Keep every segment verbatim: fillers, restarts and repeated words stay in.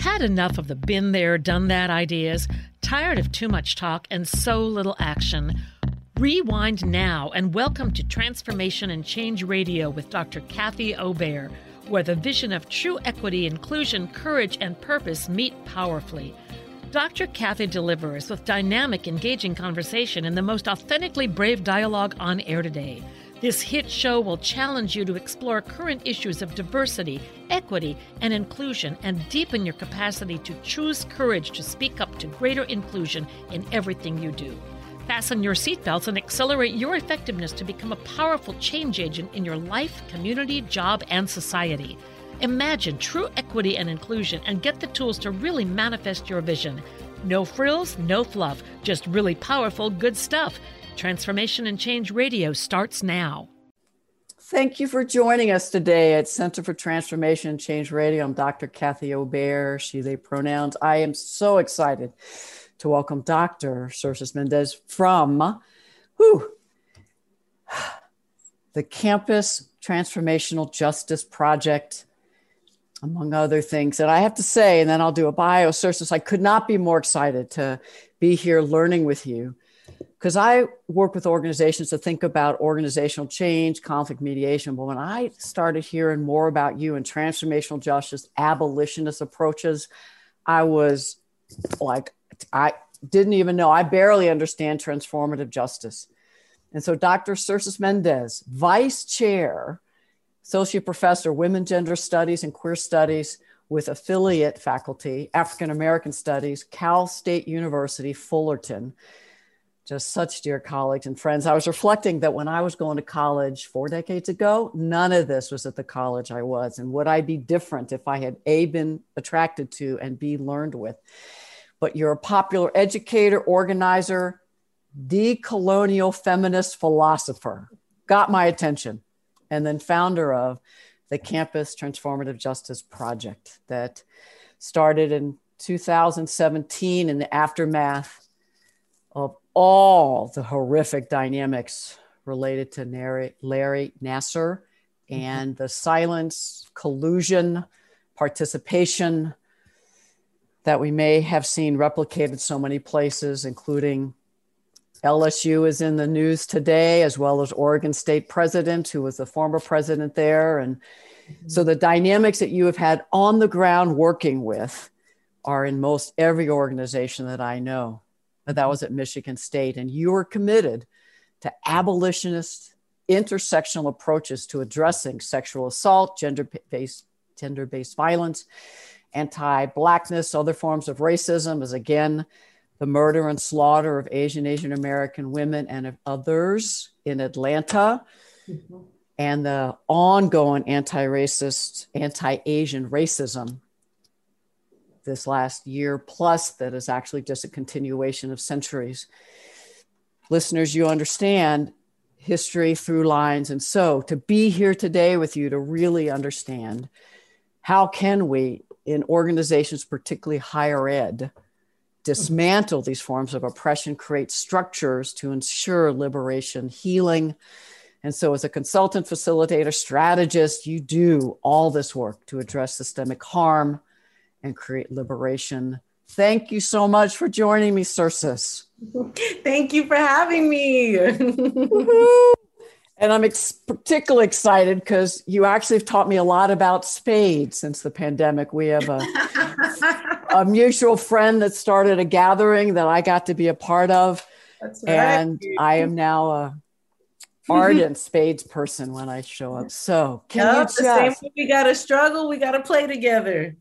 Had enough of the been there, done that ideas? Tired of too much talk and so little action? Rewind now and welcome to Transformation and Change Radio with Doctor Kathy O'Bear, where the vision of true equity, inclusion, courage, and purpose meet powerfully. Doctor Kathy delivers with dynamic, engaging conversation and the most authentically brave dialogue on air today. This hit show will challenge you to explore current issues of diversity, equity, and inclusion, and deepen your capacity to choose courage to speak up to greater inclusion in everything you do. Fasten your seatbelts and accelerate your effectiveness to become a powerful change agent in your life, community, job, and society. Imagine true equity and inclusion and get the tools to really manifest your vision. No frills, no fluff, just really powerful, good stuff. Transformation and Change Radio starts now. Thank you for joining us today at Center for Transformation and Change Radio. I'm Doctor Kathy O'Bear, she, they pronouns. I am so excited to welcome Doctor Xhercis Méndez from whew, the Campus Transformational Justice Project, among other things. And I have to say, and then I'll do a bio, Xhercis, I could not be more excited to be here learning with you, because I work with organizations to think about organizational change, conflict mediation. But when I started hearing more about you and transformational justice, abolitionist approaches, I was like, I didn't even know. I barely understand transformative justice. And so Doctor Xhercis Méndez, Vice Chair, Associate Professor, Women, Gender Studies and Queer Studies with affiliate faculty, African American Studies, Cal State University, Fullerton. Just such dear colleagues and friends. I was reflecting that when I was going to college four decades ago, none of this was at the college I was. And would I be different if I had A, been attracted to, and B, learned with? But you're a popular educator, organizer, decolonial feminist philosopher. Got my attention. And then founder of the Campus Transformative Justice Project that started in two thousand seventeen in the aftermath of all the horrific dynamics related to Larry, Larry Nassar and the silence, collusion, participation that we may have seen replicated so many places, including L S U is in the news today, as well as Oregon State president, who was the former president there. And mm-hmm. so the dynamics that you have had on the ground working with are in most every organization that I know. But that was at Michigan State. And you were committed to abolitionist intersectional approaches to addressing sexual assault, gender-based, gender-based violence, anti-Blackness, other forms of racism, as again, the murder and slaughter of Asian, Asian American women and of others in Atlanta, mm-hmm. and the ongoing anti-racist, anti-Asian racism this last year plus that is actually just a continuation of centuries. Listeners, you understand history through lines. And so to be here today with you to really understand how can we in organizations, particularly higher ed, dismantle these forms of oppression, create structures to ensure liberation, healing. And so as a consultant, facilitator, strategist, you do all this work to address systemic harm and create liberation. Thank you so much for joining me, Xhercis. Thank you for having me. And I'm ex- particularly excited because you actually have taught me a lot about spades since the pandemic. We have a, a mutual friend that started a gathering that I got to be a part of. That's right. And I am now a ardent spades person when I show up. So can yep, you just... the same way we got to struggle, we got to play together.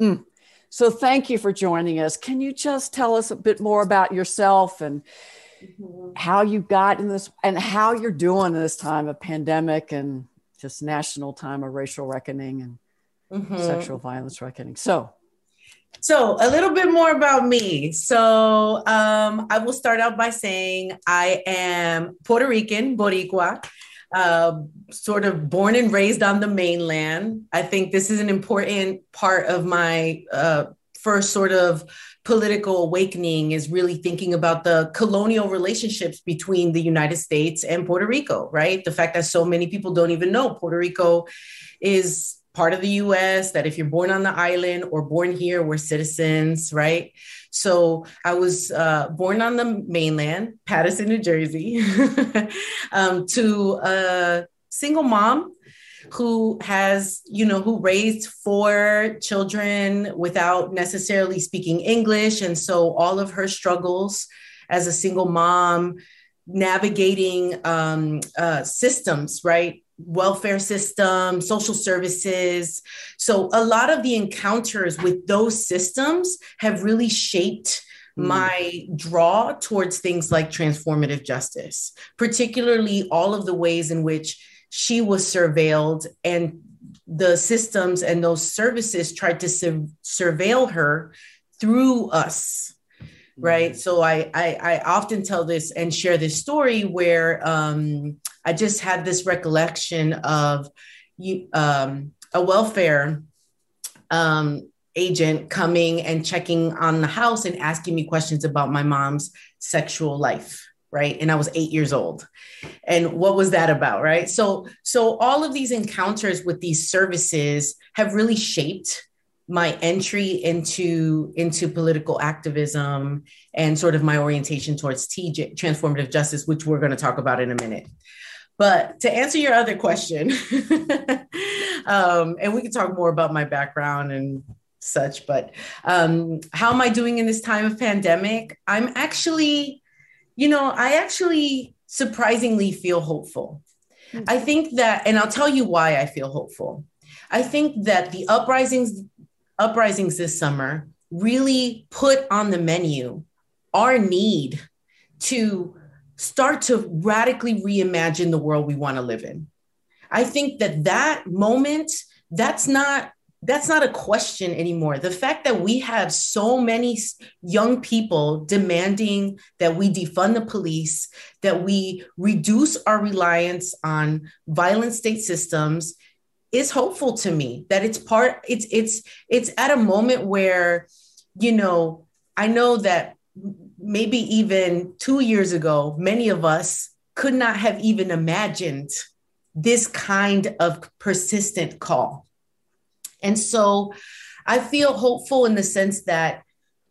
Mm. So thank you for joining us. Can you just tell us a bit more about yourself and mm-hmm. how you got in this and how you're doing in this time of pandemic and just national time of racial reckoning and mm-hmm. sexual violence reckoning. So, so a little bit more about me. So um, I will start out by saying I am Puerto Rican, Boricua, uh, sort of born and raised on the mainland. I think this is an important part of my uh, first sort of political awakening is really thinking about the colonial relationships between the United States and Puerto Rico, right? The fact that so many people don't even know Puerto Rico is part of the U S, that if you're born on the island or born here, we're citizens, right? So I was uh, born on the mainland, Paterson, New Jersey, um, to a single mom who has, you know, who raised four children without necessarily speaking English. And so all of her struggles as a single mom, navigating um, uh, systems, right? Welfare system, social services. So a lot of the encounters with those systems have really shaped mm. my draw towards things like transformative justice, particularly all of the ways in which she was surveilled and the systems and those services tried to su- surveil her through us. Right. So I, I, I often tell this and share this story where um, I just had this recollection of um, a welfare um, agent coming and checking on the house and asking me questions about my mom's sexual life. Right. And I was eight years old. And what was that about? Right. So so all of these encounters with these services have really shaped my entry into, into political activism and sort of my orientation towards T J, transformative justice, which we're going to talk about in a minute. But to answer your other question, um, and we can talk more about my background and such, but um, how am I doing in this time of pandemic? I'm actually, you know, I actually surprisingly feel hopeful. Mm-hmm. I think that, and I'll tell you why I feel hopeful. I think that the uprisings Uprisings this summer really put on the menu our need to start to radically reimagine the world we want to live in. I think that that moment, that's not that's not a question anymore. The fact that we have so many young people demanding that we defund the police, that we reduce our reliance on violent state systems, is hopeful to me. That it's part, it's, it's, it's at a moment where, you know, I know that maybe even two years ago, many of us could not have even imagined this kind of persistent call. And so I feel hopeful in the sense that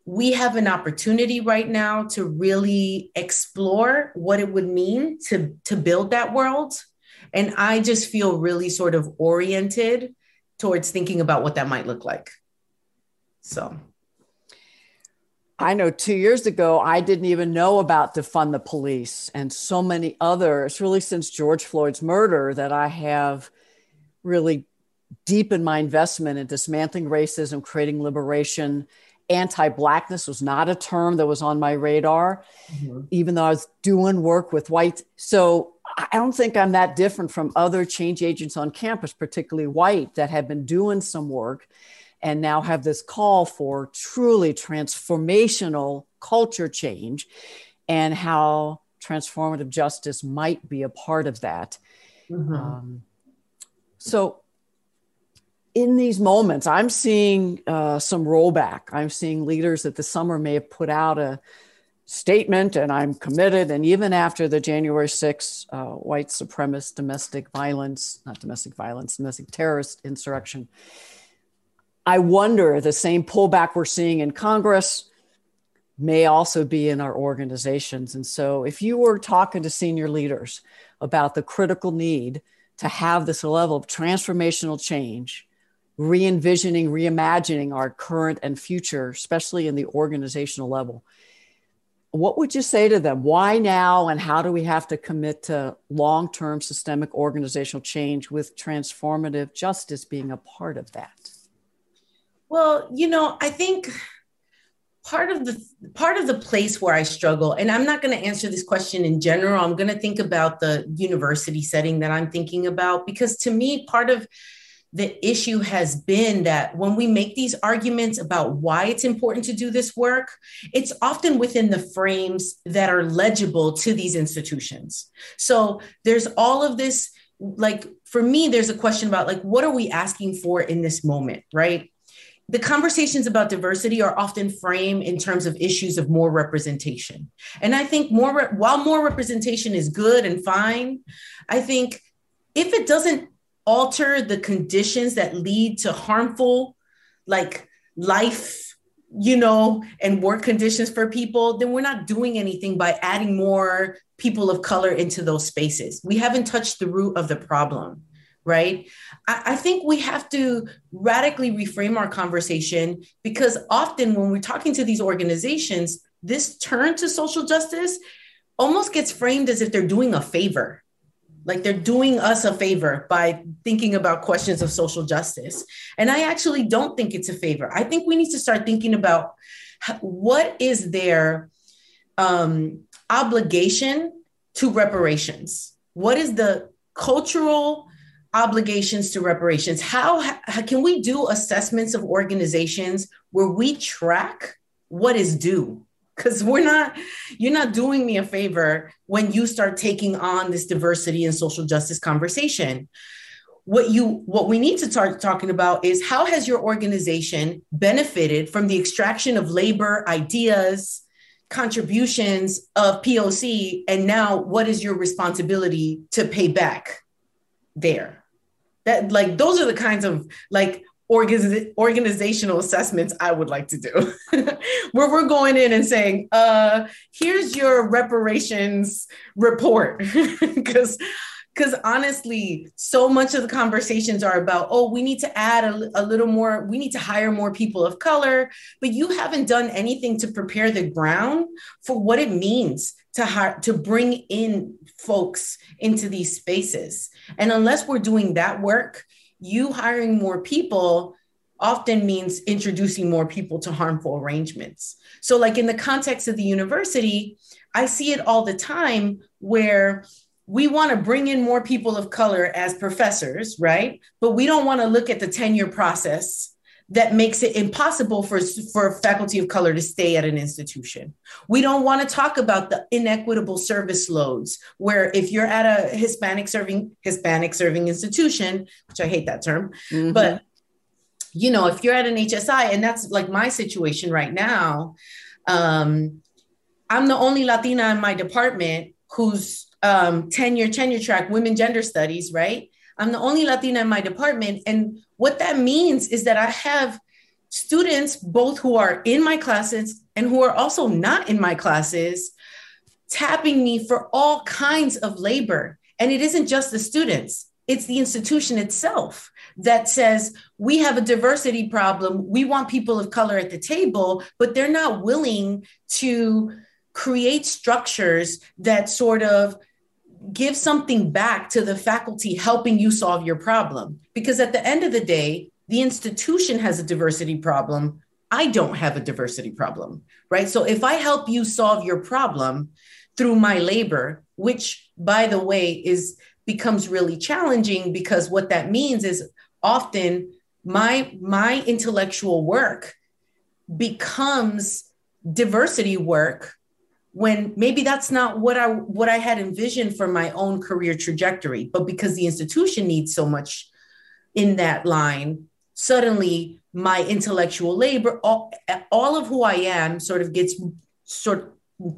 we have an opportunity right now to really explore what it would mean to, to build that world. And I just feel really sort of oriented towards thinking about what that might look like. So. I know two years ago, I didn't even know about defund the police and so many others, really since George Floyd's murder, that I have really deepened my investment in dismantling racism, creating liberation. Anti-Blackness was not a term that was on my radar, mm-hmm. even though I was doing work with whites. So I don't think I'm that different from other change agents on campus, particularly white, that have been doing some work and now have this call for truly transformational culture change and how transformative justice might be a part of that. Mm-hmm. Um, so in these moments, I'm seeing uh, some rollback. I'm seeing leaders that this summer may have put out a statement, and I'm committed. And even after the January sixth uh, white supremacist domestic violence, not domestic violence, domestic terrorist insurrection, I wonder the same pullback we're seeing in Congress may also be in our organizations. And so if you were talking to senior leaders about the critical need to have this level of transformational change, re-envisioning, reimagining our current and future, especially in the organizational level, what would you say to them? Why now? And how do we have to commit to long-term systemic organizational change with transformative justice being a part of that? Well, you know, I think part of the part of the place where I struggle, and I'm not going to answer this question in general, I'm going to think about the university setting that I'm thinking about, because to me, part of the issue has been that when we make these arguments about why it's important to do this work, it's often within the frames that are legible to these institutions. So there's all of this, like, for me, there's a question about, like, what are we asking for in this moment, right? The conversations about diversity are often framed in terms of issues of more representation. And I think more, while more representation is good and fine, I think if it doesn't alter the conditions that lead to harmful, like life, you know, and work conditions for people, then we're not doing anything by adding more people of color into those spaces. We haven't touched the root of the problem, right? I, I think we have to radically reframe our conversation, because often when we're talking to these organizations, this turn to social justice almost gets framed as if they're doing a favor. Like they're doing us a favor by thinking about questions of social justice. And I actually don't think it's a favor. I think we need to start thinking about what is their um, obligation to reparations? What is the cultural obligations to reparations? How, how can we do assessments of organizations where we track what is due? Because we're not, you're not doing me a favor when you start taking on this diversity and social justice conversation. What you, what we need to start talking about is, how has your organization benefited from the extraction of labor, ideas, contributions of P O C, and now what is your responsibility to pay back there? That, like, those are the kinds of, like, Organiz- organizational assessments I would like to do, where we're going in and saying, uh, here's your reparations report. Because because honestly, so much of the conversations are about, oh, we need to add a, a little more, we need to hire more people of color, but you haven't done anything to prepare the ground for what it means to hire, to bring in folks into these spaces. And unless we're doing that work, you hiring more people often means introducing more people to harmful arrangements. So like in the context of the university, I see it all the time where we want to bring in more people of color as professors, right? But we don't want to look at the tenure process that makes it impossible for, for faculty of color to stay at an institution. We don't want to talk about the inequitable service loads, where if you're at a Hispanic serving, Hispanic serving institution, which I hate that term, mm-hmm. but you know, if you're at an H S I, and that's like my situation right now, um, I'm the only Latina in my department who's um, tenure, tenure track, women gender studies, right? I'm the only Latina in my department. And what that means is that I have students, both who are in my classes and who are also not in my classes, tapping me for all kinds of labor. And it isn't just the students, it's the institution itself that says, we have a diversity problem. We want people of color at the table, but they're not willing to create structures that sort of give something back to the faculty helping you solve your problem. Because at the end of the day, the institution has a diversity problem. I don't have a diversity problem, right? So if I help you solve your problem through my labor, which by the way is becomes really challenging, because what that means is often my, my intellectual work becomes diversity work, when maybe that's not what I what I had envisioned for my own career trajectory, but because the institution needs so much in that line, suddenly my intellectual labor, all, all of who I am sort of gets sort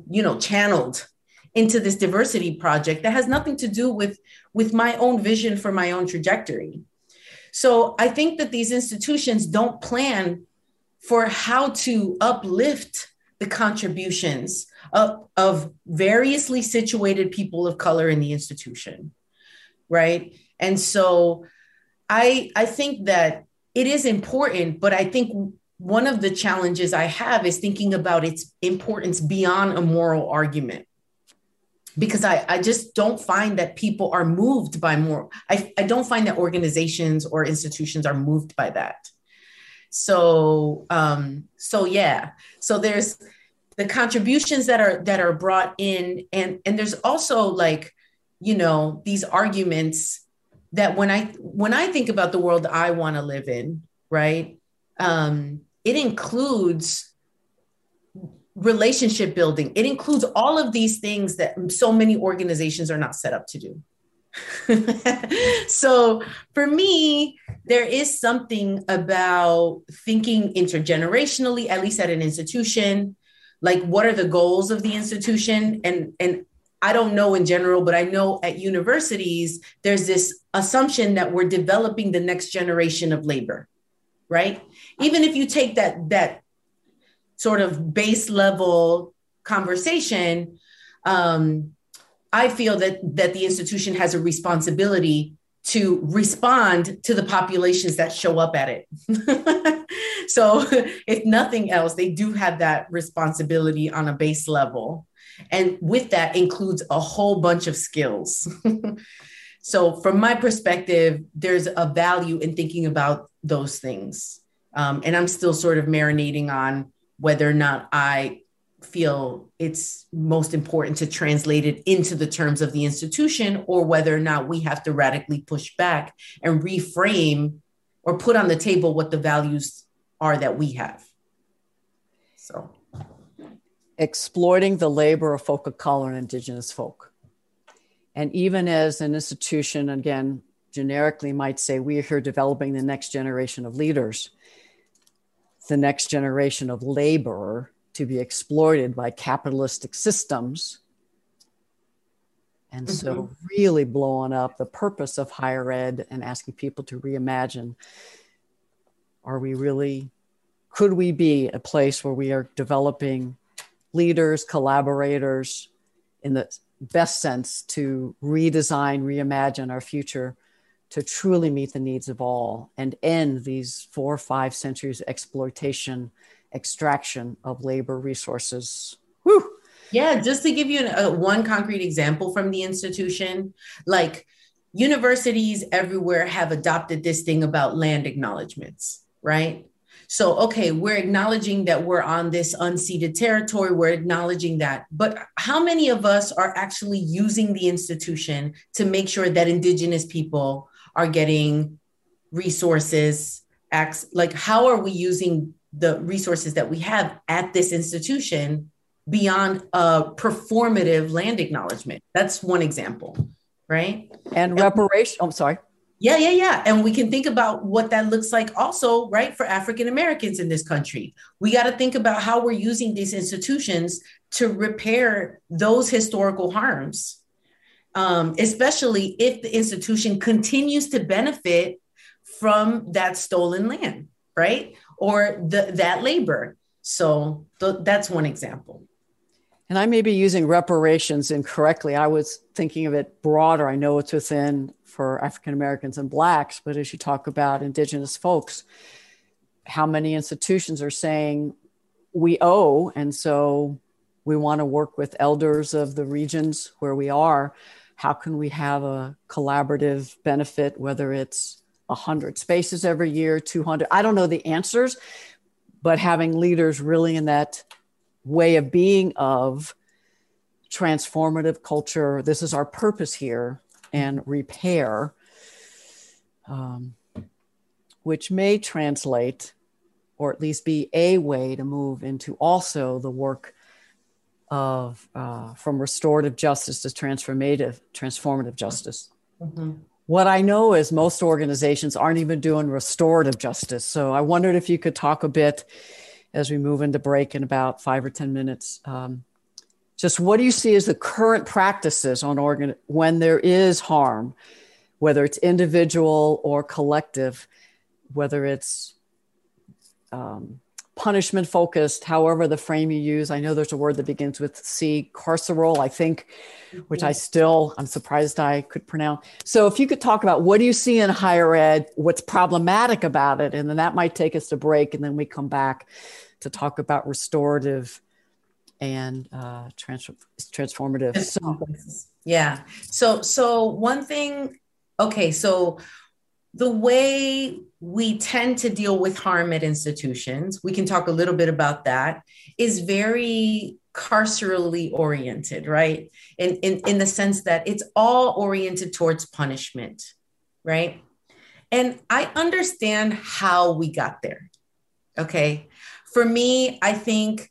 you know, channeled into this diversity project that has nothing to do with, with my own vision for my own trajectory. So I think that these institutions don't plan for how to uplift the contributions of, of variously situated people of color in the institution, right? And so I, I think that it is important, but I think one of the challenges I have is thinking about its importance beyond a moral argument, because I, I just don't find that people are moved by moral. I, I don't find that organizations or institutions are moved by that. So, um, so yeah, so there's the contributions that are, that are brought in. And, and there's also like, you know, these arguments that when I, when I think about the world I want to live in, right. Um, it includes relationship building. It includes all of these things that so many organizations are not set up to do. So for me, there is something about thinking intergenerationally, at least at an institution, like what are the goals of the institution? And, and I don't know in general, but I know at universities, there's this assumption that we're developing the next generation of labor, right? Even if you take that, that sort of base level conversation, um, I feel that, that the institution has a responsibility to respond to the populations that show up at it. So if nothing else, they do have that responsibility on a base level. And with that includes a whole bunch of skills. So from my perspective, there's a value in thinking about those things. Um, and I'm still sort of marinating on whether or not I feel it's most important to translate it into the terms of the institution, or whether or not we have to radically push back and reframe or put on the table what the values are that we have. So. Exploiting the labor of folk of color and indigenous folk. And even as an institution, again, generically might say, we are here developing the next generation of leaders, the next generation of labor to be exploited by capitalistic systems. And mm-hmm. so really blowing up the purpose of higher ed and asking people to reimagine, are we really, could we be a place where we are developing leaders, collaborators, in the best sense, to redesign, reimagine our future to truly meet the needs of all and end these four or five centuries exploitation, extraction of labor resources. Whew. Yeah, just to give you an, uh, one concrete example from the institution, like universities everywhere have adopted this thing about land acknowledgements, right? So, okay, we're acknowledging that we're on this unceded territory. We're acknowledging that. But how many of us are actually using the institution to make sure that Indigenous people are getting resources? Like, how are we using the resources that we have at this institution beyond a performative land acknowledgement? That's one example, right? And reparation. Oh, I'm sorry. Yeah, yeah, yeah. And we can think about what that looks like also, right, for African Americans in this country. We got to think about how we're using these institutions to repair those historical harms, um, especially if the institution continues to benefit from that stolen land, right, or the, that labor. So th- that's one example. And I may be using reparations incorrectly. I was thinking of it broader. I know it's within for African Americans and Blacks, but as you talk about Indigenous folks, how many institutions are saying we owe, and so we want to work with elders of the regions where we are. How can we have a collaborative benefit, whether it's one hundred spaces every year, two hundred? I don't know the answers, but having leaders really in that way of being of transformative culture. This is our purpose here, and repair, um, which may translate or at least be a way to move into also the work of uh, from restorative justice to transformative, transformative justice. Mm-hmm. What I know is most organizations aren't even doing restorative justice. So I wondered if you could talk a bit as we move into break in about five or ten minutes. Um, just what do you see as the current practices on organ when there is harm, whether it's individual or collective, whether it's um, punishment focused, however the frame you use. I know there's a word that begins with C, carceral, I think, which I still, I'm surprised I could pronounce. So if you could talk about what do you see in higher ed, what's problematic about it, and then that might take us to break, and then we come back to talk about restorative and uh, trans- transformative. So. Yeah, so so one thing, okay, so the way we tend to deal with harm at institutions, we can talk a little bit about that, is very carcerally oriented, right? In, in, in the sense that it's all oriented towards punishment, right? And I understand how we got there, okay? For me, I think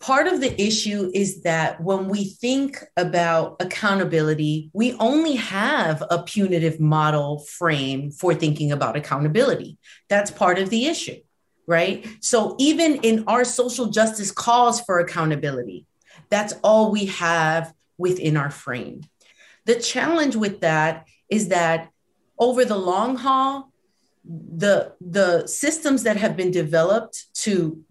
part of the issue is that when we think about accountability, we only have a punitive model frame for thinking about accountability. That's part of the issue, right? So even in our social justice calls for accountability, that's all we have. within our frame. The challenge with that is that over the long haul, the, the systems that have been developed to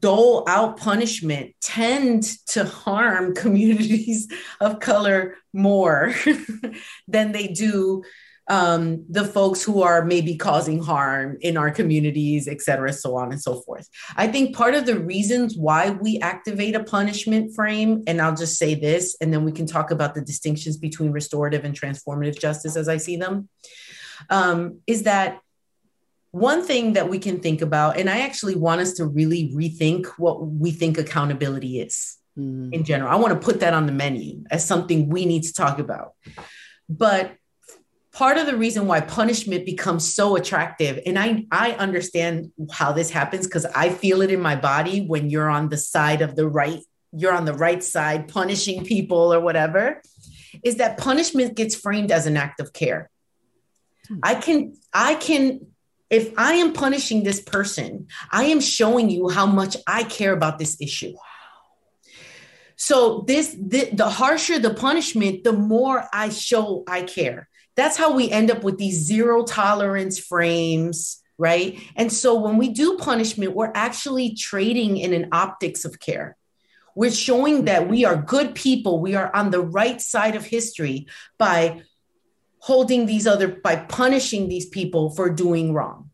dole out punishment tend to harm communities of color more than they do um, the folks who are maybe causing harm in our communities, et cetera, so on and so forth. I think part of the reasons why we activate a punishment frame, and I'll just say this, and then we can talk about the distinctions between restorative and transformative justice as I see them, um, is that one thing that we can think about, and I actually want us to really rethink what we think accountability is mm. in general. I want to put that on the menu as something we need to talk about. But part of the reason why punishment becomes so attractive, and I, I understand how this happens because I feel it in my body when you're on the side of the right, you're on the right side punishing people or whatever, is that punishment gets framed as an act of care. Mm. I can, I can... If I am punishing this person, I am showing you how much I care about this issue. So this, the, the harsher the punishment, the more I show I care. That's how we end up with these zero tolerance frames, right? And so when we do punishment, we're actually trading in an optics of care. We're showing that we are good people. We are on the right side of history by holding these other, by punishing these people for doing wrong.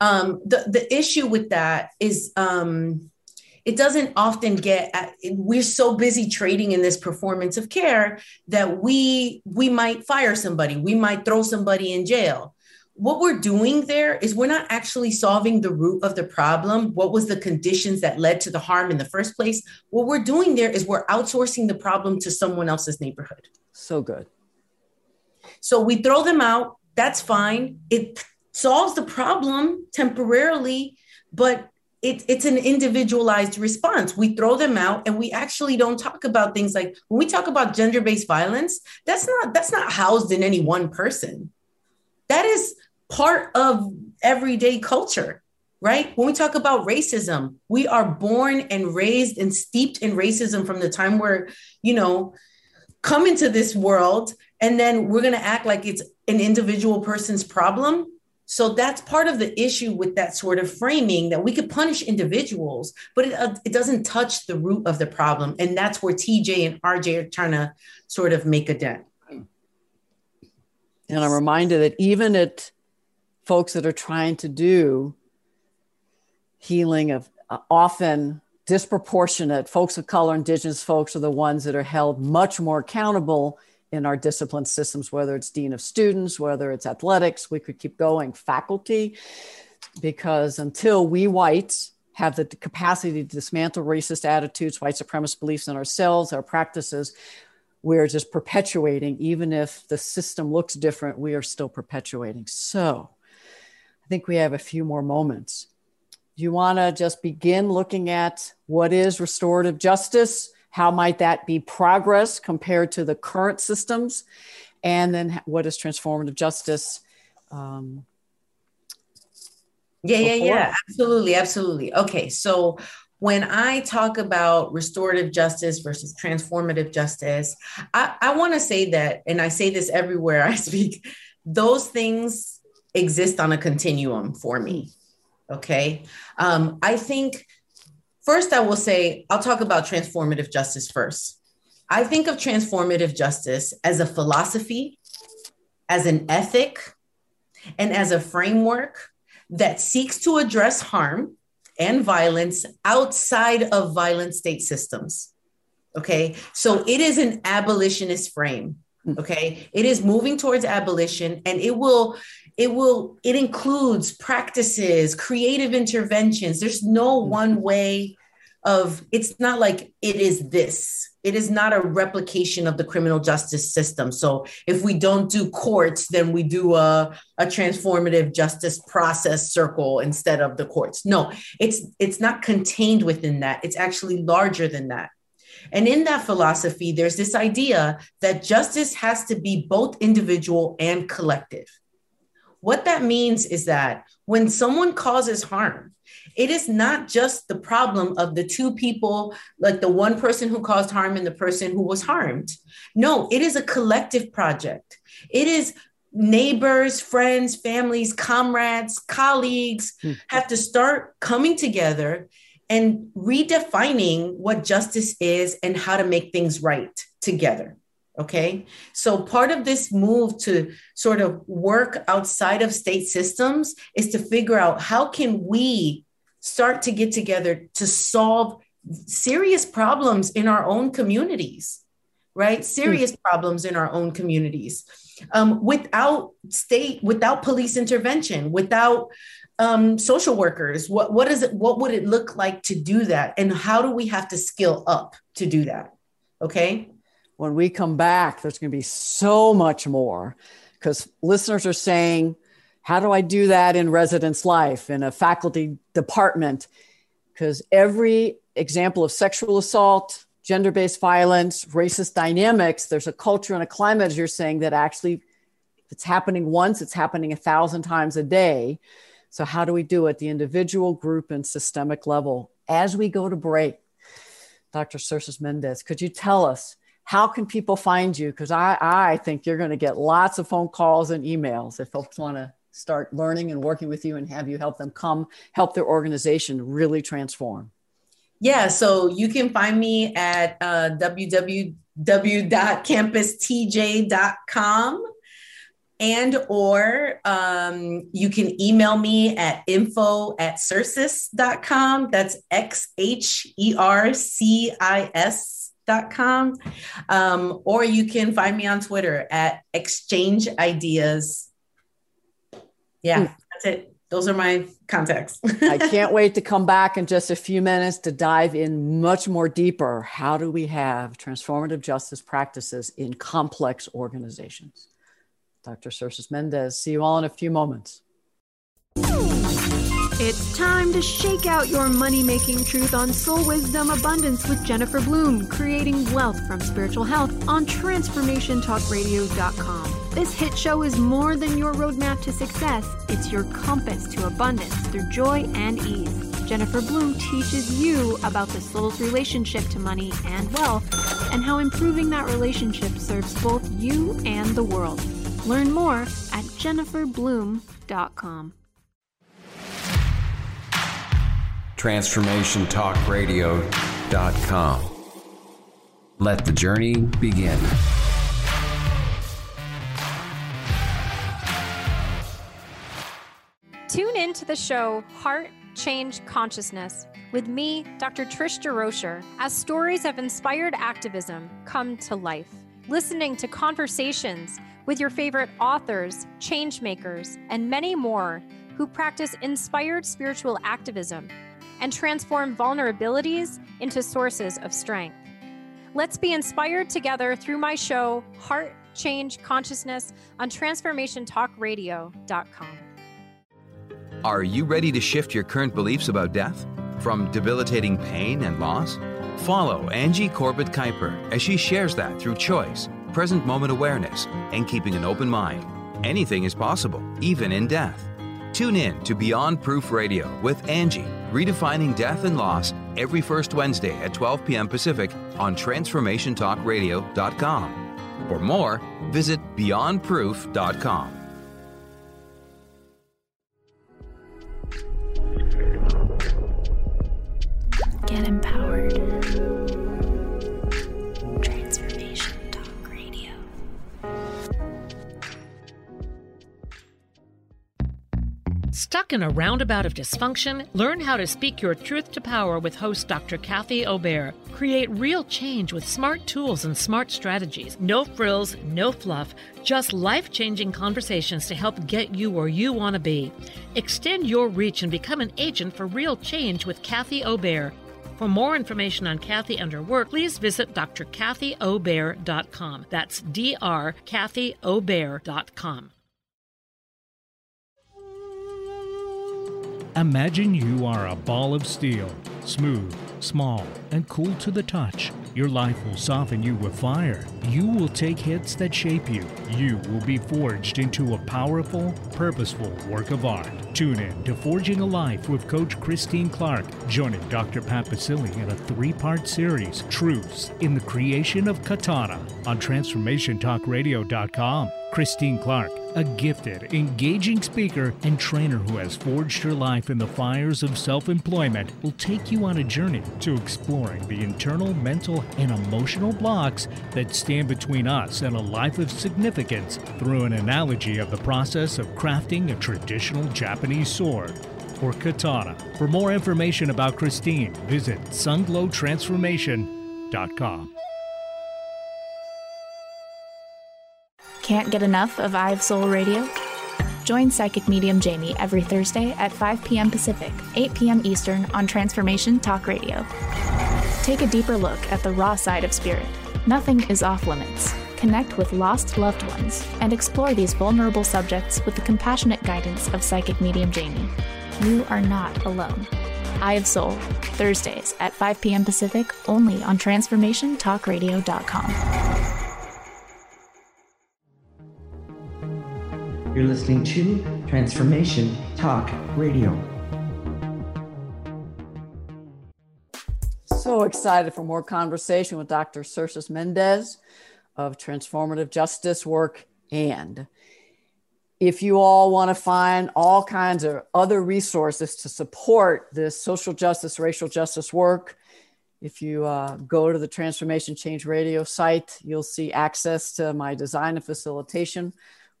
Um, the, the issue with that is um, it doesn't often get, at, we're so busy trading in this performance of care that we, we might fire somebody, we might throw somebody in jail. What we're doing there is we're not actually solving the root of the problem. What was the conditions that led to the harm in the first place? What we're doing there is we're outsourcing the problem to someone else's neighborhood. So good. So we throw them out. That's fine. It solves the problem temporarily, but it, it's an individualized response. We throw them out and we actually don't talk about things like when we talk about gender-based violence, that's not, that's not housed in any one person. That is part of everyday culture, right? When we talk about racism, we are born and raised and steeped in racism from the time we're, you know, come into this world. And then we're going to act like it's an individual person's problem. So that's part of the issue with that sort of framing, that we could punish individuals, but it, uh, it doesn't touch the root of the problem. And that's where T J and R J are trying to sort of make a dent. And I'm reminded that even at folks that are trying to do healing of uh, often disproportionate, folks of color, indigenous folks are the ones that are held much more accountable in our discipline systems, whether it's dean of students, whether it's athletics, we could keep going, faculty, because until we whites have the capacity to dismantle racist attitudes, white supremacist beliefs in ourselves, our practices, we're just perpetuating, even if the system looks different, we are still perpetuating. So I think we have a few more moments. Do you want to just begin looking at what is restorative justice? How might that be progress compared to the current systems? And then what is transformative justice? Um, yeah, yeah, yeah, absolutely, absolutely. Okay, so when I talk about restorative justice versus transformative justice, I, I want to say that, and I say this everywhere I speak, those things exist on a continuum for me, okay? Um, I think... First, I will say, I'll talk about transformative justice first. I think of transformative justice as a philosophy, as an ethic, and as a framework that seeks to address harm and violence outside of violent state systems, okay? So it is an abolitionist frame, okay? It is moving towards abolition, and it will... It will, it includes practices, creative interventions. There's no one way of, it's not like it is this. It is not a replication of the criminal justice system. So if we don't do courts, then we do a, a transformative justice process circle instead of the courts. No, it's it's not contained within that. It's actually larger than that. And in that philosophy, there's this idea that justice has to be both individual and collective. What that means is that when someone causes harm, it is not just the problem of the two people, like the one person who caused harm and the person who was harmed. No, it is a collective project. It is neighbors, friends, families, comrades, colleagues mm-hmm. have to start coming together and redefining what justice is and how to make things right together. Okay. So part of this move to sort of work outside of state systems is to figure out how can we start to get together to solve serious problems in our own communities, right? Serious mm. problems in our own communities um, without state, without police intervention, without um, social workers. What, what is it? What would it look like to do that? And how do we have to skill up to do that? Okay. When we come back, there's going to be so much more because listeners are saying, how do I do that in residence life, in a faculty department? Because every example of sexual assault, gender-based violence, racist dynamics, there's a culture and a climate, as you're saying, that actually if it's happening once, it's happening a thousand times a day. So how do we do it? The individual, group, and systemic level. As we go to break, Doctor Xhercis Méndez, could you tell us, how can people find you? Because I, I think you're going to get lots of phone calls and emails if folks want to start learning and working with you and have you help them come help their organization really transform. Yeah, so you can find me at uh, w w w dot campus t j dot com and or um, you can email me at info at circe dot com. That's X H E R C I S Dot com, um, or you can find me on Twitter at Exchange Ideas. Yeah, mm. that's it. Those are my contacts. I can't wait to come back in just a few minutes to dive in much more deeper. How do we have transformative justice practices in complex organizations? Doctor Xhercis Méndez, see you all in a few moments. It's time to shake out your money-making truth on Soul Wisdom Abundance with Jennifer Bloom, creating wealth from spiritual health on transformation talk radio dot com. This hit show is more than your roadmap to success. It's your compass to abundance through joy and ease. Jennifer Bloom teaches you about the soul's relationship to money and wealth and how improving that relationship serves both you and the world. Learn more at jennifer bloom dot com. transformation talk radio dot com. Let the journey begin. Tune in to the show Heart Change Consciousness with me, Doctor Trish Derosier, as stories of inspired activism come to life. Listening to conversations with your favorite authors, changemakers, and many more who practice inspired spiritual activism and transform vulnerabilities into sources of strength. Let's be inspired together through my show, Heart Change Consciousness, on transformation talk radio dot com. Are you ready to shift your current beliefs about death? From debilitating pain and loss? Follow Angie Corbett Kuyper as she shares that through choice, present moment awareness, and keeping an open mind. Anything is possible, even in death. Tune in to Beyond Proof Radio with Angie, redefining death and loss every first Wednesday at twelve p.m. Pacific on transformation talk radio dot com. For more, visit beyond proof dot com. Get empowered. Transformation Talk Radio. Stuck in a roundabout of dysfunction? Learn how to speak your truth to power with host Doctor Kathy O'Bear. Create real change with smart tools and smart strategies. No frills, no fluff, just life-changing conversations to help get you where you want to be. Extend your reach and become an agent for real change with Kathy O'Bear. For more information on Kathy and her work, please visit d r kathy o bear dot com. That's d r kathy o bear dot com. Imagine you are a ball of steel, smooth, small, and cool to the touch. Your life will soften you with fire. You will take hits that shape you. You will be forged into a powerful, purposeful work of art. Tune in to Forging a Life with Coach Christine Clark, joining Doctor Pat Basile in a three-part series, Truths in the Creation of Katana, on Transformation Talk Radio dot com. Christine Clark, a gifted, engaging speaker and trainer who has forged her life in the fires of self-employment, will take you on a journey to exploring the internal, mental, and emotional blocks that stand between us and a life of significance through an analogy of the process of crafting a traditional Japanese sword, or katana. For more information about Christine, visit sun glow transformation dot com. Can't get enough of Eye of Soul Radio? Join Psychic Medium Jamie every Thursday at five p.m. Pacific, eight p.m. Eastern on Transformation Talk Radio. Take a deeper look at the raw side of spirit. Nothing is off limits. Connect with lost loved ones and explore these vulnerable subjects with the compassionate guidance of Psychic Medium Jamie. You are not alone. Eye of Soul, Thursdays at five p.m. Pacific, only on Transformation Talk Radio dot com. You're listening to Transformation Talk Radio. So excited for more conversation with Doctor Xhercis Méndez of Transformative Justice Work. And if you all want to find all kinds of other resources to support this social justice, racial justice work, if you uh, go to the Transformation Change Radio site, you'll see access to my design and facilitation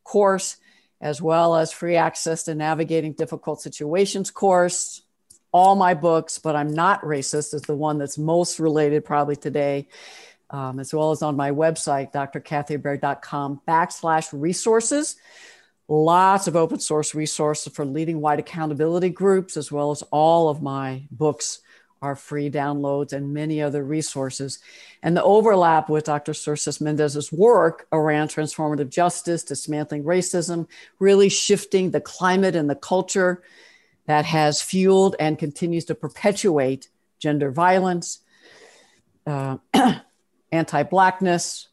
course, as well as free access to Navigating Difficult Situations course, all my books, But I'm Not Racist is the one that's most related probably today, um, as well as on my website, d r kathy o bear dot com backslash resources. Lots of open source resources for leading white accountability groups, as well as all of my books are free downloads and many other resources. And the overlap with Doctor Xhercis Méndez's work around transformative justice, dismantling racism, really shifting the climate and the culture that has fueled and continues to perpetuate gender violence, uh, anti-Blackness,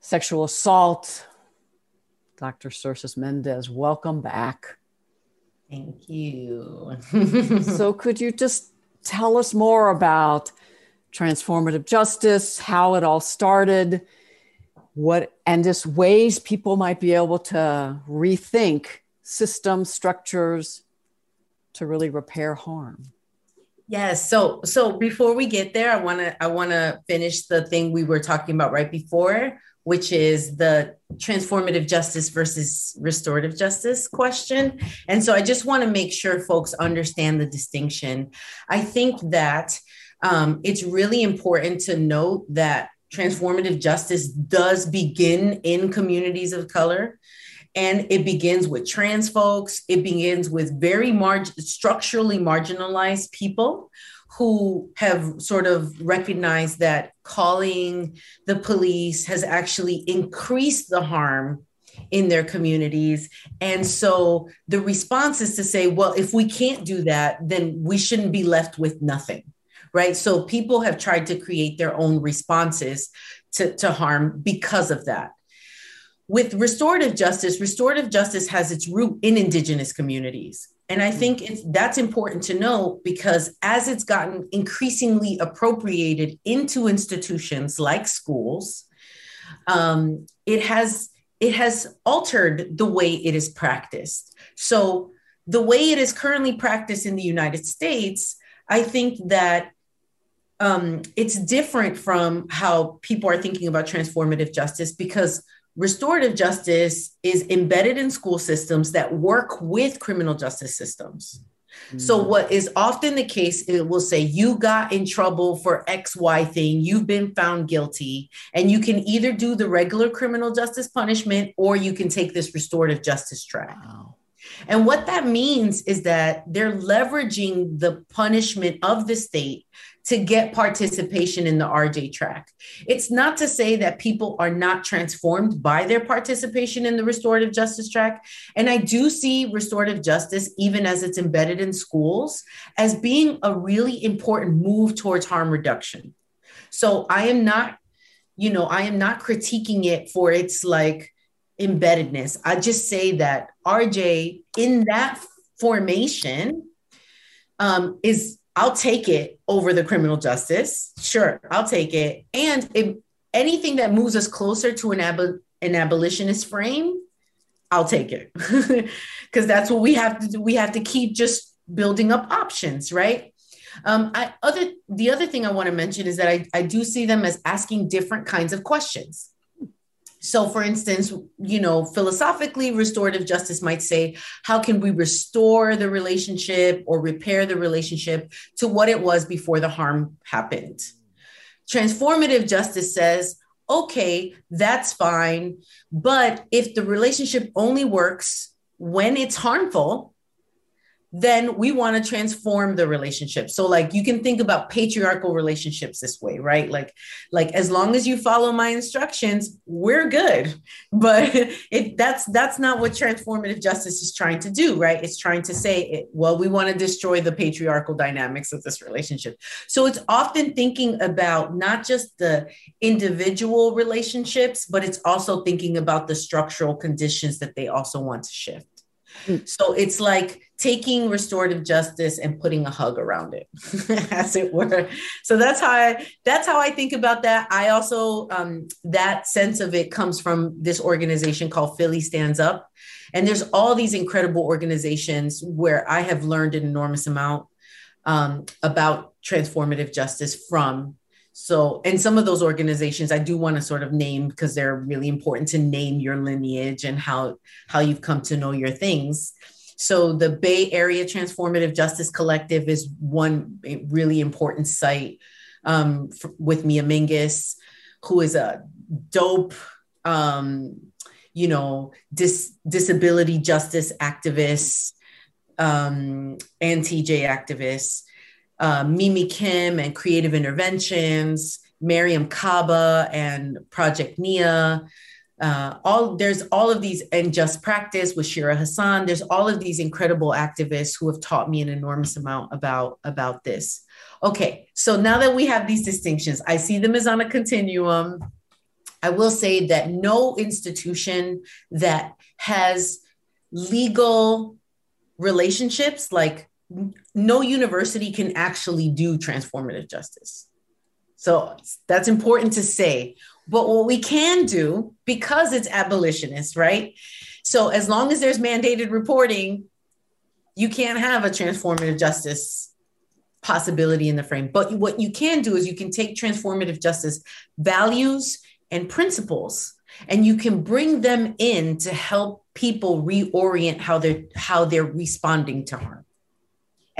sexual assault. Doctor Xhercis Méndez, welcome back. Thank you. So could you just tell us more about transformative justice, how it all started, what, and just ways people might be able to rethink systems, structures to really repair harm. Yes. So, so before we get there, I want to, I want to finish the thing we were talking about right before, which is the transformative justice versus restorative justice question. And so I just want to make sure folks understand the distinction. I think that Um, it's really important to note that transformative justice does begin in communities of color, and it begins with trans folks. It begins with very mar- structurally marginalized people who have sort of recognized that calling the police has actually increased the harm in their communities. And so the response is to say, well, if we can't do that, then we shouldn't be left with nothing. Right. So people have tried to create their own responses to, to harm because of that. With restorative justice, restorative justice has its root in Indigenous communities. And I think it's, that's important to know, because as it's gotten increasingly appropriated into institutions like schools, um, it has it has altered the way it is practiced. So the way it is currently practiced in the United States, I think that Um, it's different from how people are thinking about transformative justice, because restorative justice is embedded in school systems that work with criminal justice systems. Mm-hmm. So what is often the case, it will say, you got in trouble for X, Y thing, you've been found guilty, and you can either do the regular criminal justice punishment, or you can take this restorative justice track. Wow. And what that means is that they're leveraging the punishment of the state to get participation in the R J track. It's not to say that people are not transformed by their participation in the restorative justice track. And I do see restorative justice, even as it's embedded in schools, as being a really important move towards harm reduction. So I am not, you know, I am not critiquing it for its like embeddedness. I just say that R J in that formation um, is, I'll take it over the criminal justice. Sure, I'll take it. And if anything that moves us closer to an, ab- an abolitionist frame, I'll take it, because that's what we have to do. We have to keep just building up options, right? Um, I, other the other thing I want to mention is that I, I do see them as asking different kinds of questions. So, for instance, you know, philosophically, restorative justice might say, how can we restore the relationship or repair the relationship to what it was before the harm happened? Transformative justice says, okay, that's fine. But if the relationship only works when it's harmful, then we want to transform the relationship. So like you can think about patriarchal relationships this way, right? Like, like as long as you follow my instructions, we're good. But it, that's that's not what transformative justice is trying to do, right? It's trying to say, it, well, we want to destroy the patriarchal dynamics of this relationship. So it's often thinking about not just the individual relationships, but it's also thinking about the structural conditions that they also want to shift. So it's like taking restorative justice and putting a hug around it, as it were. So that's how I, that's how I think about that. I also, um, that sense of it comes from this organization called Philly Stands Up. And there's all these incredible organizations where I have learned an enormous amount um, about transformative justice from. So, and some of those organizations I do want to sort of name, because they're really important to name your lineage and how, how you've come to know your things. So the Bay Area Transformative Justice Collective is one really important site um, f- with Mia Mingus, who is a dope, um, you know, dis- disability justice activist um, and T J activist. Uh, Mimi Kim and Creative Interventions, Mariame Kaba and Project Nia, uh, all there's all of these, and Just Practice with Shira Hassan. There's all of these incredible activists who have taught me an enormous amount about, about this. Okay, so now that we have these distinctions, I see them as on a continuum. I will say that no institution that has legal relationships, like no university, can actually do transformative justice. So that's important to say. But what we can do, because it's abolitionist, right? So as long as there's mandated reporting, you can't have a transformative justice possibility in the frame. But what you can do is you can take transformative justice values and principles, and you can bring them in to help people reorient how they're, how they're responding to harm.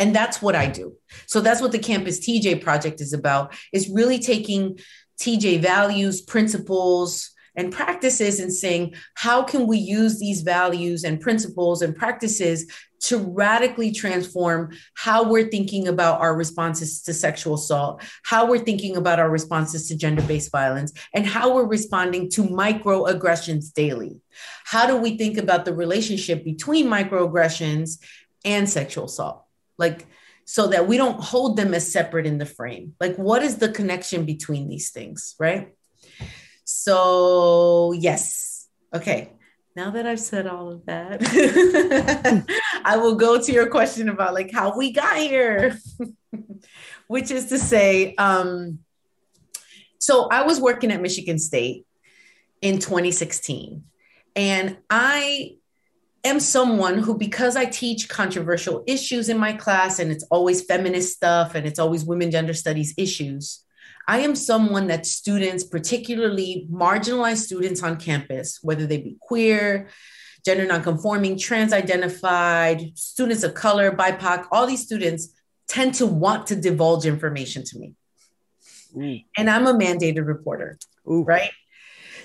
And that's what I do. So that's what the Campus T J project is about. It's really taking T J values, principles, and practices and saying, how can we use these values and principles and practices to radically transform how we're thinking about our responses to sexual assault, how we're thinking about our responses to gender-based violence, and how we're responding to microaggressions daily? How do we think about the relationship between microaggressions and sexual assault? Like, so that we don't hold them as separate in the frame. Like, what is the connection between these things, right? So, yes. Okay. Now that I've said all of that, I will go to your question about like how we got here, which is to say, um, so I was working at Michigan State in twenty sixteen, and I am someone who, because I teach controversial issues in my class, and it's always feminist stuff, and it's always women gender studies issues, I am someone that students, particularly marginalized students on campus, whether they be queer, gender nonconforming, trans-identified, students of color, B I P O C, all these students tend to want to divulge information to me. Mm. And I'm a mandated reporter, Ooh. Right?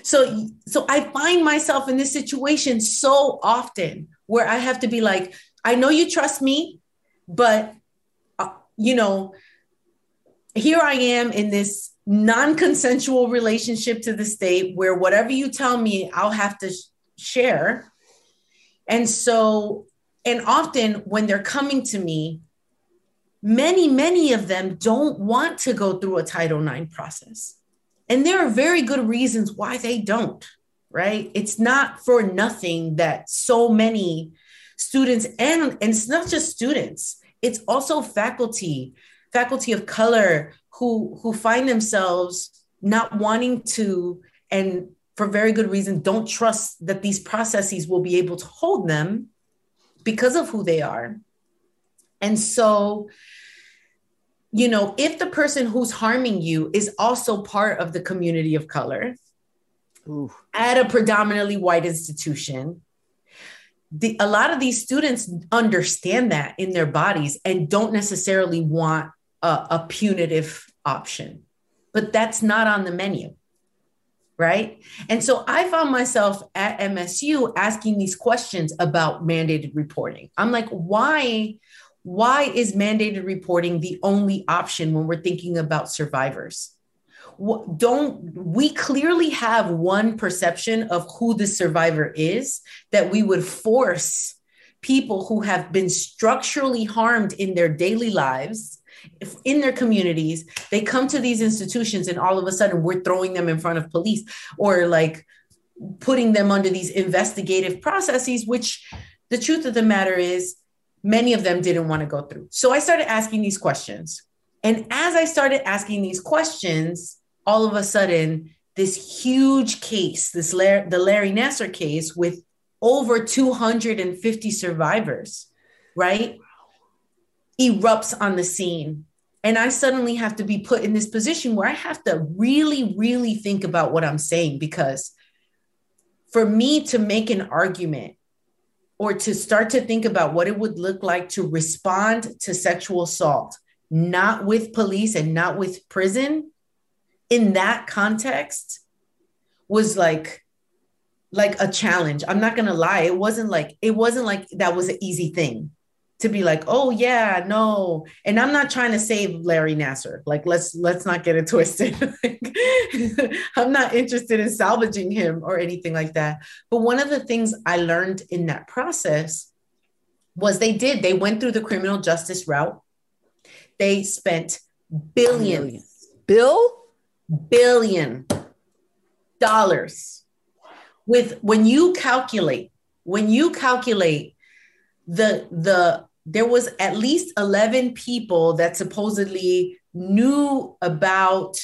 So, so I find myself in this situation so often where I have to be like, I know you trust me, but, uh, you know, here I am in this non-consensual relationship to the state where whatever you tell me, I'll have to sh- share. And so, and often when they're coming to me, many, many of them don't want to go through a Title nine process. And there are very good reasons why they don't, right? It's not for nothing that so many students, and, and it's not just students, it's also faculty, faculty of color who, who find themselves not wanting to, and for very good reason, don't trust that these processes will be able to hold them because of who they are. And so, you know, if the person who's harming you is also part of the community of color, ooh, at a predominantly white institution, the, a lot of these students understand that in their bodies and don't necessarily want a, a punitive option, but that's not on the menu, right? And so I found myself at M S U asking these questions about mandated reporting. I'm like, why, why is mandated reporting the only option when we're thinking about survivors? Don't we clearly have one perception of who the survivor is, that we would force people who have been structurally harmed in their daily lives, in their communities, they come to these institutions and all of a sudden we're throwing them in front of police or like putting them under these investigative processes, which the truth of the matter is many of them didn't want to go through. So I started asking these questions. And as I started asking these questions, all of a sudden, this huge case, this Larry, the Larry Nassar case with over two hundred fifty survivors, right, erupts on the scene. And I suddenly have to be put in this position where I have to really, really think about what I'm saying, because for me to make an argument or to start to think about what it would look like to respond to sexual assault, not with police and not with prison, in that context was like, like a challenge. I'm not going to lie. It wasn't like, it wasn't like that was an easy thing to be like, oh yeah, no. And I'm not trying to save Larry Nassar. Like, let's, let's not get it twisted. I'm not interested in salvaging him or anything like that. But one of the things I learned in that process was they did, they went through the criminal justice route. They spent billions, billion. Bill, billion dollars with, when you calculate, when you calculate the, the, there was at least eleven people that supposedly knew about,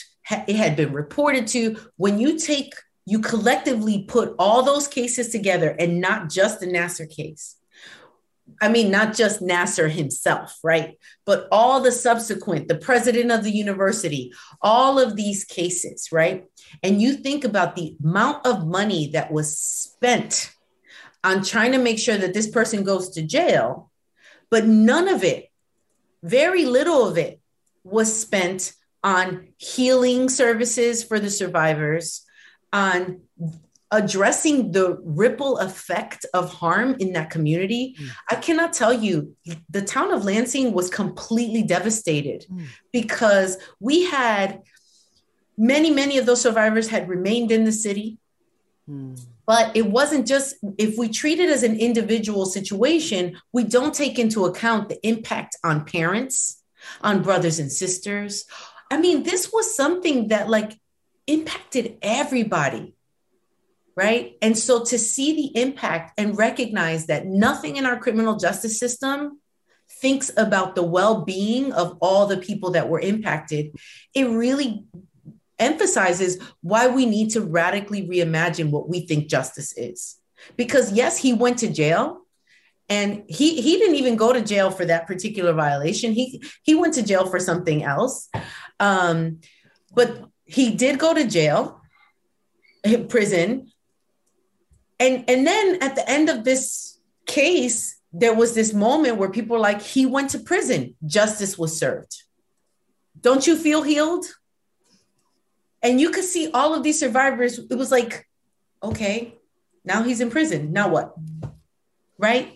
it had been reported to. When you take, you collectively put all those cases together and not just the Nassar case. I mean, not just Nassar himself, right? But all the subsequent, the president of the university, all of these cases, right? And you think about the amount of money that was spent on trying to make sure that this person goes to jail, but none of it, very little of it was spent on healing services for the survivors, on addressing the ripple effect of harm in that community. Mm. I cannot tell you, the town of Lansing was completely devastated mm. because we had many, many of those survivors had remained in the city, mm. but it wasn't just, if we treat it as an individual situation, we don't take into account the impact on parents, on brothers and sisters. I mean, this was something that like impacted everybody. Right. And so to see the impact and recognize that nothing in our criminal justice system thinks about the well-being of all the people that were impacted, it really emphasizes why we need to radically reimagine what we think justice is. Because yes, he went to jail, and he he didn't even go to jail for that particular violation. He he went to jail for something else. Um, but he did go to jail, in prison. And, and then at the end of this case, there was this moment where people were like, he went to prison. Justice was served. Don't you feel healed? And you could see all of these survivors. It was like, okay, now he's in prison. Now what? Right?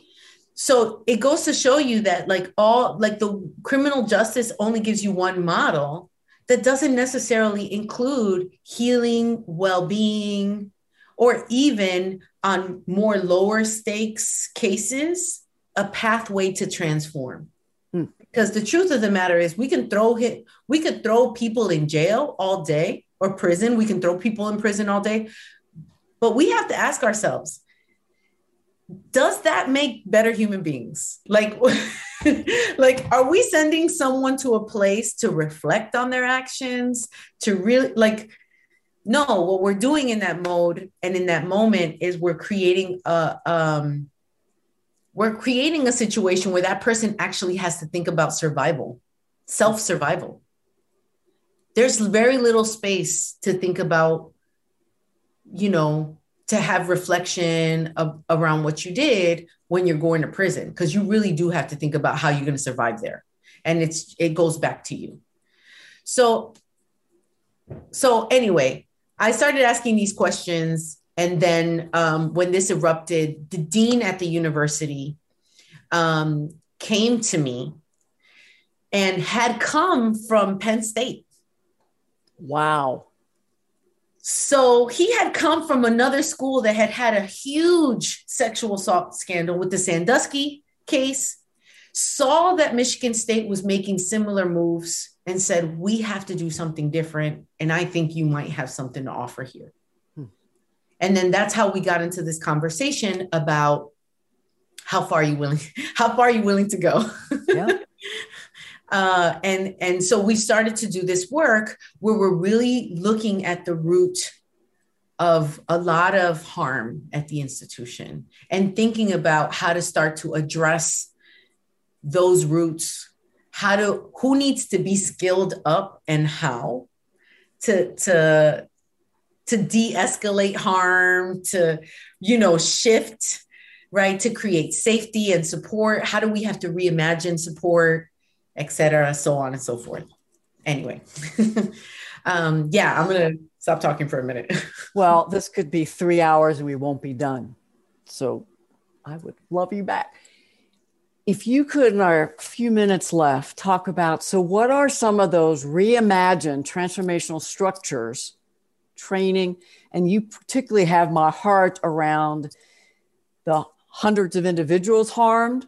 So it goes to show you that like all, like the criminal justice only gives you one model that doesn't necessarily include healing, well-being, or even on more lower stakes cases, a pathway to transform. Hmm. Because the truth of the matter is we can throw hit, we could throw people in jail all day or prison. We can throw people in prison all day, but we have to ask ourselves, does that make better human beings? Like, like, are we sending someone to a place to reflect on their actions, to really like, no, what we're doing in that mode and in that moment is we're creating a, um, we're creating a situation where that person actually has to think about survival, self-survival. There's very little space to think about, you know, to have reflection of, around what you did when you're going to prison, because you really do have to think about how you're going to survive there. And it's, it goes back to you. So, so anyway, I started asking these questions. And then um, when this erupted, the dean at the university um, came to me and had come from Penn State. Wow. So he had come from another school that had had a huge sexual assault scandal with the Sandusky case, saw that Michigan State was making similar moves and said, we have to do something different. And I think you might have something to offer here. Hmm. And then that's how we got into this conversation about how far are you willing, how far are you willing to go? Yeah. Uh, and, and so we started to do this work where we're really looking at the root of a lot of harm at the institution and thinking about how to start to address those roots, how to, who needs to be skilled up and how to, to, to de-escalate harm, to, you know, shift, right, to create safety and support. How do we have to reimagine support? Et cetera, so on and so forth. Anyway, um, yeah, I'm going to stop talking for a minute. Well, this could be three hours and we won't be done. So I would love you back. If you could, in our few minutes left, talk about, so what are some of those reimagined transformational structures, training, and you particularly have my heart around the hundreds of individuals harmed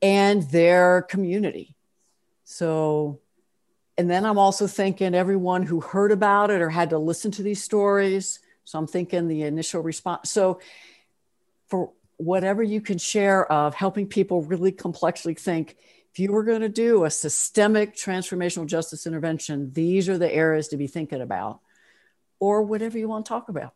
and their community. So, and then I'm also thinking everyone who heard about it or had to listen to these stories. So I'm thinking the initial response. So for whatever you can share of helping people really complexly think, if you were going to do a systemic transformational justice intervention, these are the areas to be thinking about, or whatever you want to talk about.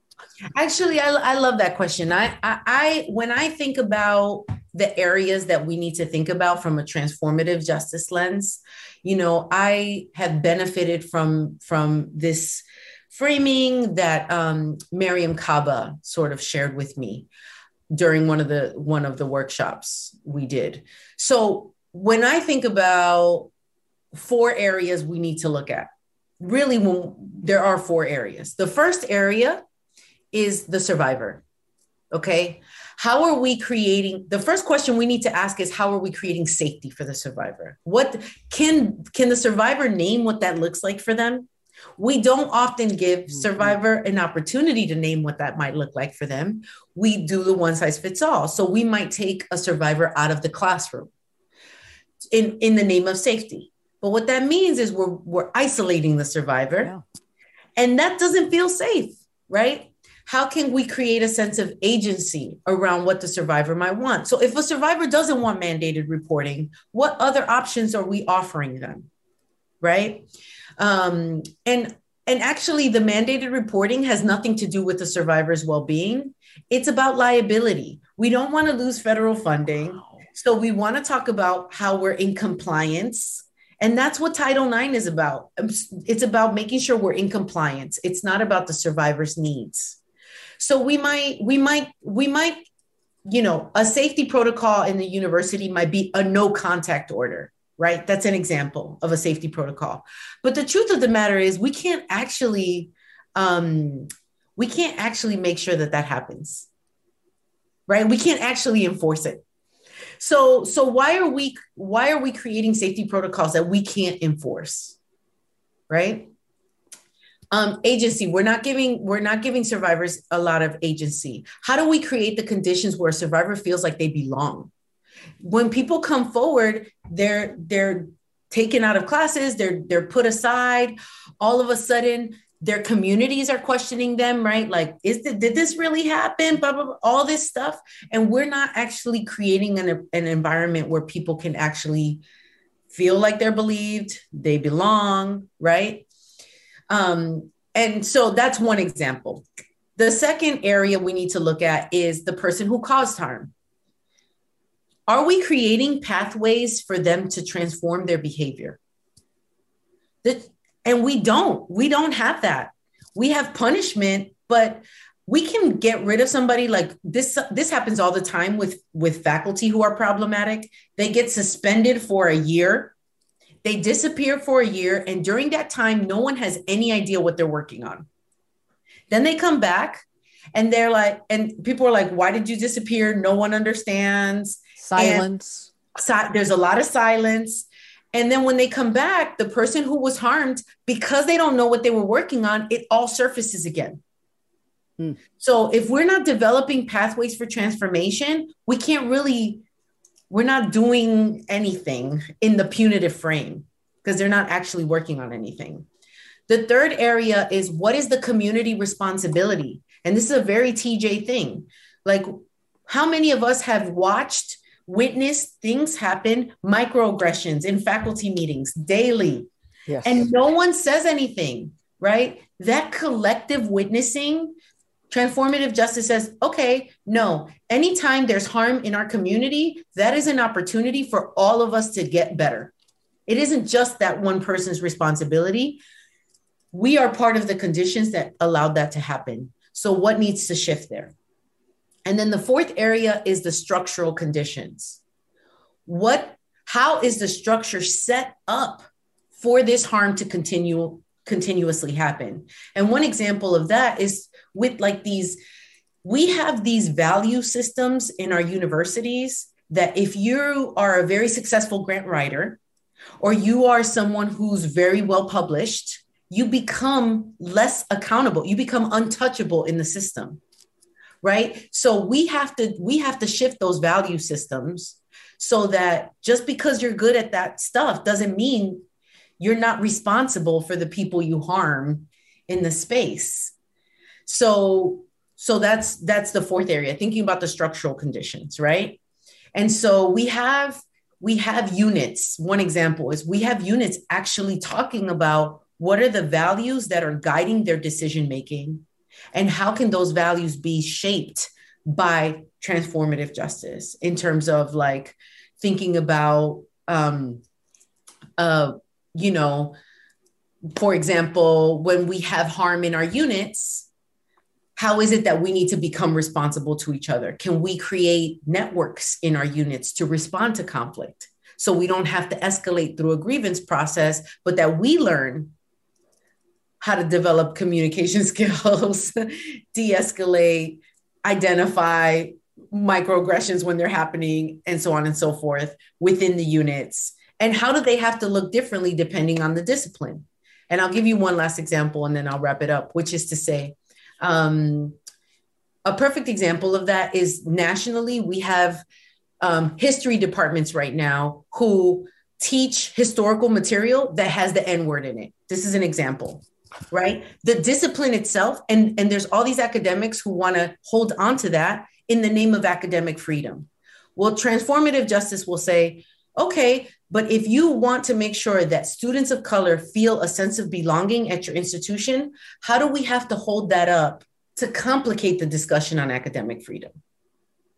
Actually, I, I love that question. I, I, I, when I think about the areas that we need to think about from a transformative justice lens, you know, I have benefited from, from this framing that um, Mariame Kaba sort of shared with me during one of the, one of the workshops we did. So when I think about four areas we need to look at, really, when, there are four areas. The first area is the survivor. Okay. How are we creating? The first question we need to ask is, how are we creating safety for the survivor? What can, can the survivor name what that looks like for them? We don't often give survivor an opportunity to name what that might look like for them. We do the one size fits all. So we might take a survivor out of the classroom in, in the name of safety. But what that means is we're, we're isolating the survivor, yeah, and that doesn't feel safe, right? How can we create a sense of agency around what the survivor might want? So if a survivor doesn't want mandated reporting, what other options are we offering them, right? Um, and, and actually the mandated reporting has nothing to do with the survivor's well-being. It's about liability. We don't want to lose federal funding. Wow. So we want to talk about how we're in compliance. And that's what Title nine is about. It's about making sure we're in compliance. It's not about the survivor's needs. So we might, we might, we might, you know, a safety protocol in the university might be a no contact order, right? That's an example of a safety protocol. But the truth of the matter is we can't actually, um, we can't actually make sure that that happens, right? We can't actually enforce it. So, so why are we, why are we creating safety protocols that we can't enforce, right? Um, agency, we're not giving, we're not giving survivors a lot of agency. How do we create the conditions where a survivor feels like they belong? When people come forward, they're they're taken out of classes, they're they're put aside. All of a sudden, their communities are questioning them, right? Like, is the, did this really happen? Blah, blah, blah, all this stuff. And we're not actually creating an, an environment where people can actually feel like they're believed, they belong, right? Um, and so that's one example. The second area we need to look at is the person who caused harm. Are we creating pathways for them to transform their behavior? The, and we don't, we don't have that. We have punishment, but we can get rid of somebody like this. This happens all the time with, with faculty who are problematic. They get suspended for a year. They disappear for a year. And during that time, no one has any idea what they're working on. Then they come back and they're like, and people are like, why did you disappear? No one understands. Silence. Si- there's a lot of silence. And then when they come back, the person who was harmed, because they don't know what they were working on, it all surfaces again. Hmm. So if we're not developing pathways for transformation, we can't really, we're not doing anything in the punitive frame because they're not actually working on anything. The third area is, what is the community responsibility? And this is a very T J thing. Like, how many of us have watched, witnessed things happen, microaggressions in faculty meetings daily, yes. and no one says anything, right? That collective witnessing, transformative justice says, okay, no, anytime there's harm in our community, that is an opportunity for all of us to get better. It isn't just that one person's responsibility. We are part of the conditions that allowed that to happen. So what needs to shift there? And then the fourth area is the structural conditions. What, how is the structure set up for this harm to continue, continuously happen? And one example of that is with like these, we have these value systems in our universities that if you are a very successful grant writer, or you are someone who's very well published, you become less accountable. You become untouchable in the system, right? So we have to, we have to shift those value systems so that just because you're good at that stuff doesn't mean you're not responsible for the people you harm in the space. So, so that's, that's the fourth area, thinking about the structural conditions, right? And so we have, we have units. One example is we have units actually talking about what are the values that are guiding their decision-making, and how can those values be shaped by transformative justice in terms of like thinking about, um, uh, you know, for example, when we have harm in our units, how is it that we need to become responsible to each other? Can we create networks in our units to respond to conflict so we don't have to escalate through a grievance process, but that we learn how to develop communication skills, de-escalate, identify microaggressions when they're happening, and so on and so forth within the units? And how do they have to look differently depending on the discipline? And I'll give you one last example and then I'll wrap it up, which is to say, um, a perfect example of that is nationally, we have um, history departments right now who teach historical material that has the N-word in it. This is an example. Right? The discipline itself. And, and there's all these academics who want to hold on to that in the name of academic freedom. Well, transformative justice will say, okay, but if you want to make sure that students of color feel a sense of belonging at your institution, how do we have to hold that up to complicate the discussion on academic freedom?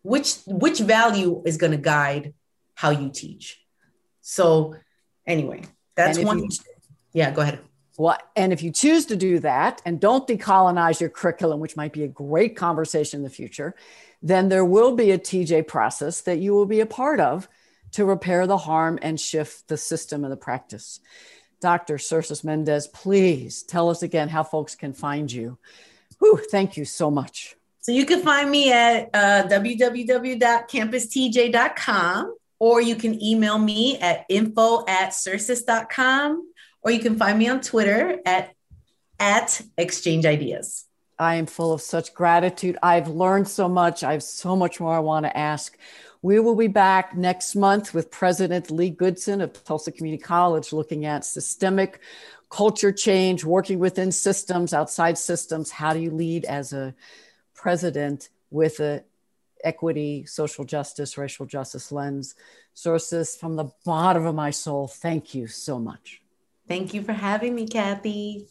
Which, which value is going to guide how you teach? So anyway, that's one. You- yeah, go ahead. Well, and if you choose to do that and don't decolonize your curriculum, which might be a great conversation in the future, then there will be a T J process that you will be a part of to repair the harm and shift the system and the practice. Doctor Xhercis Méndez, please tell us again how folks can find you. Whew, thank you so much. So you can find me at uh, w w w dot campus t j dot com, or you can email me at info at circe dot com. Or you can find me on Twitter at, at Exchange Ideas. I am full of such gratitude. I've learned so much. I have so much more I want to ask. We will be back next month with President Lee Goodson of Tulsa Community College, looking at systemic culture change, working within systems, outside systems. How do you lead as a president with a equity, social justice, racial justice lens? Xhercis, from the bottom of my soul, thank you so much. Thank you for having me, Kathy.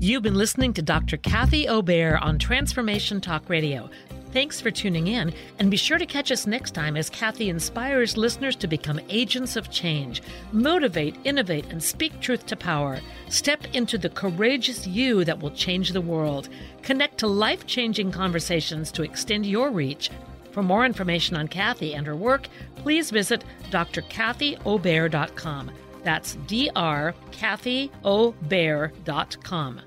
You've been listening to Doctor Kathy O'Bear on Transformation Talk Radio. Thanks for tuning in, and be sure to catch us next time as Kathy inspires listeners to become agents of change, motivate, innovate, and speak truth to power. Step into the courageous you that will change the world. Connect to life-changing conversations to extend your reach. For more information on Kathy and her work, please visit d r kathy o bear dot com. That's d r kathy o bear dot com.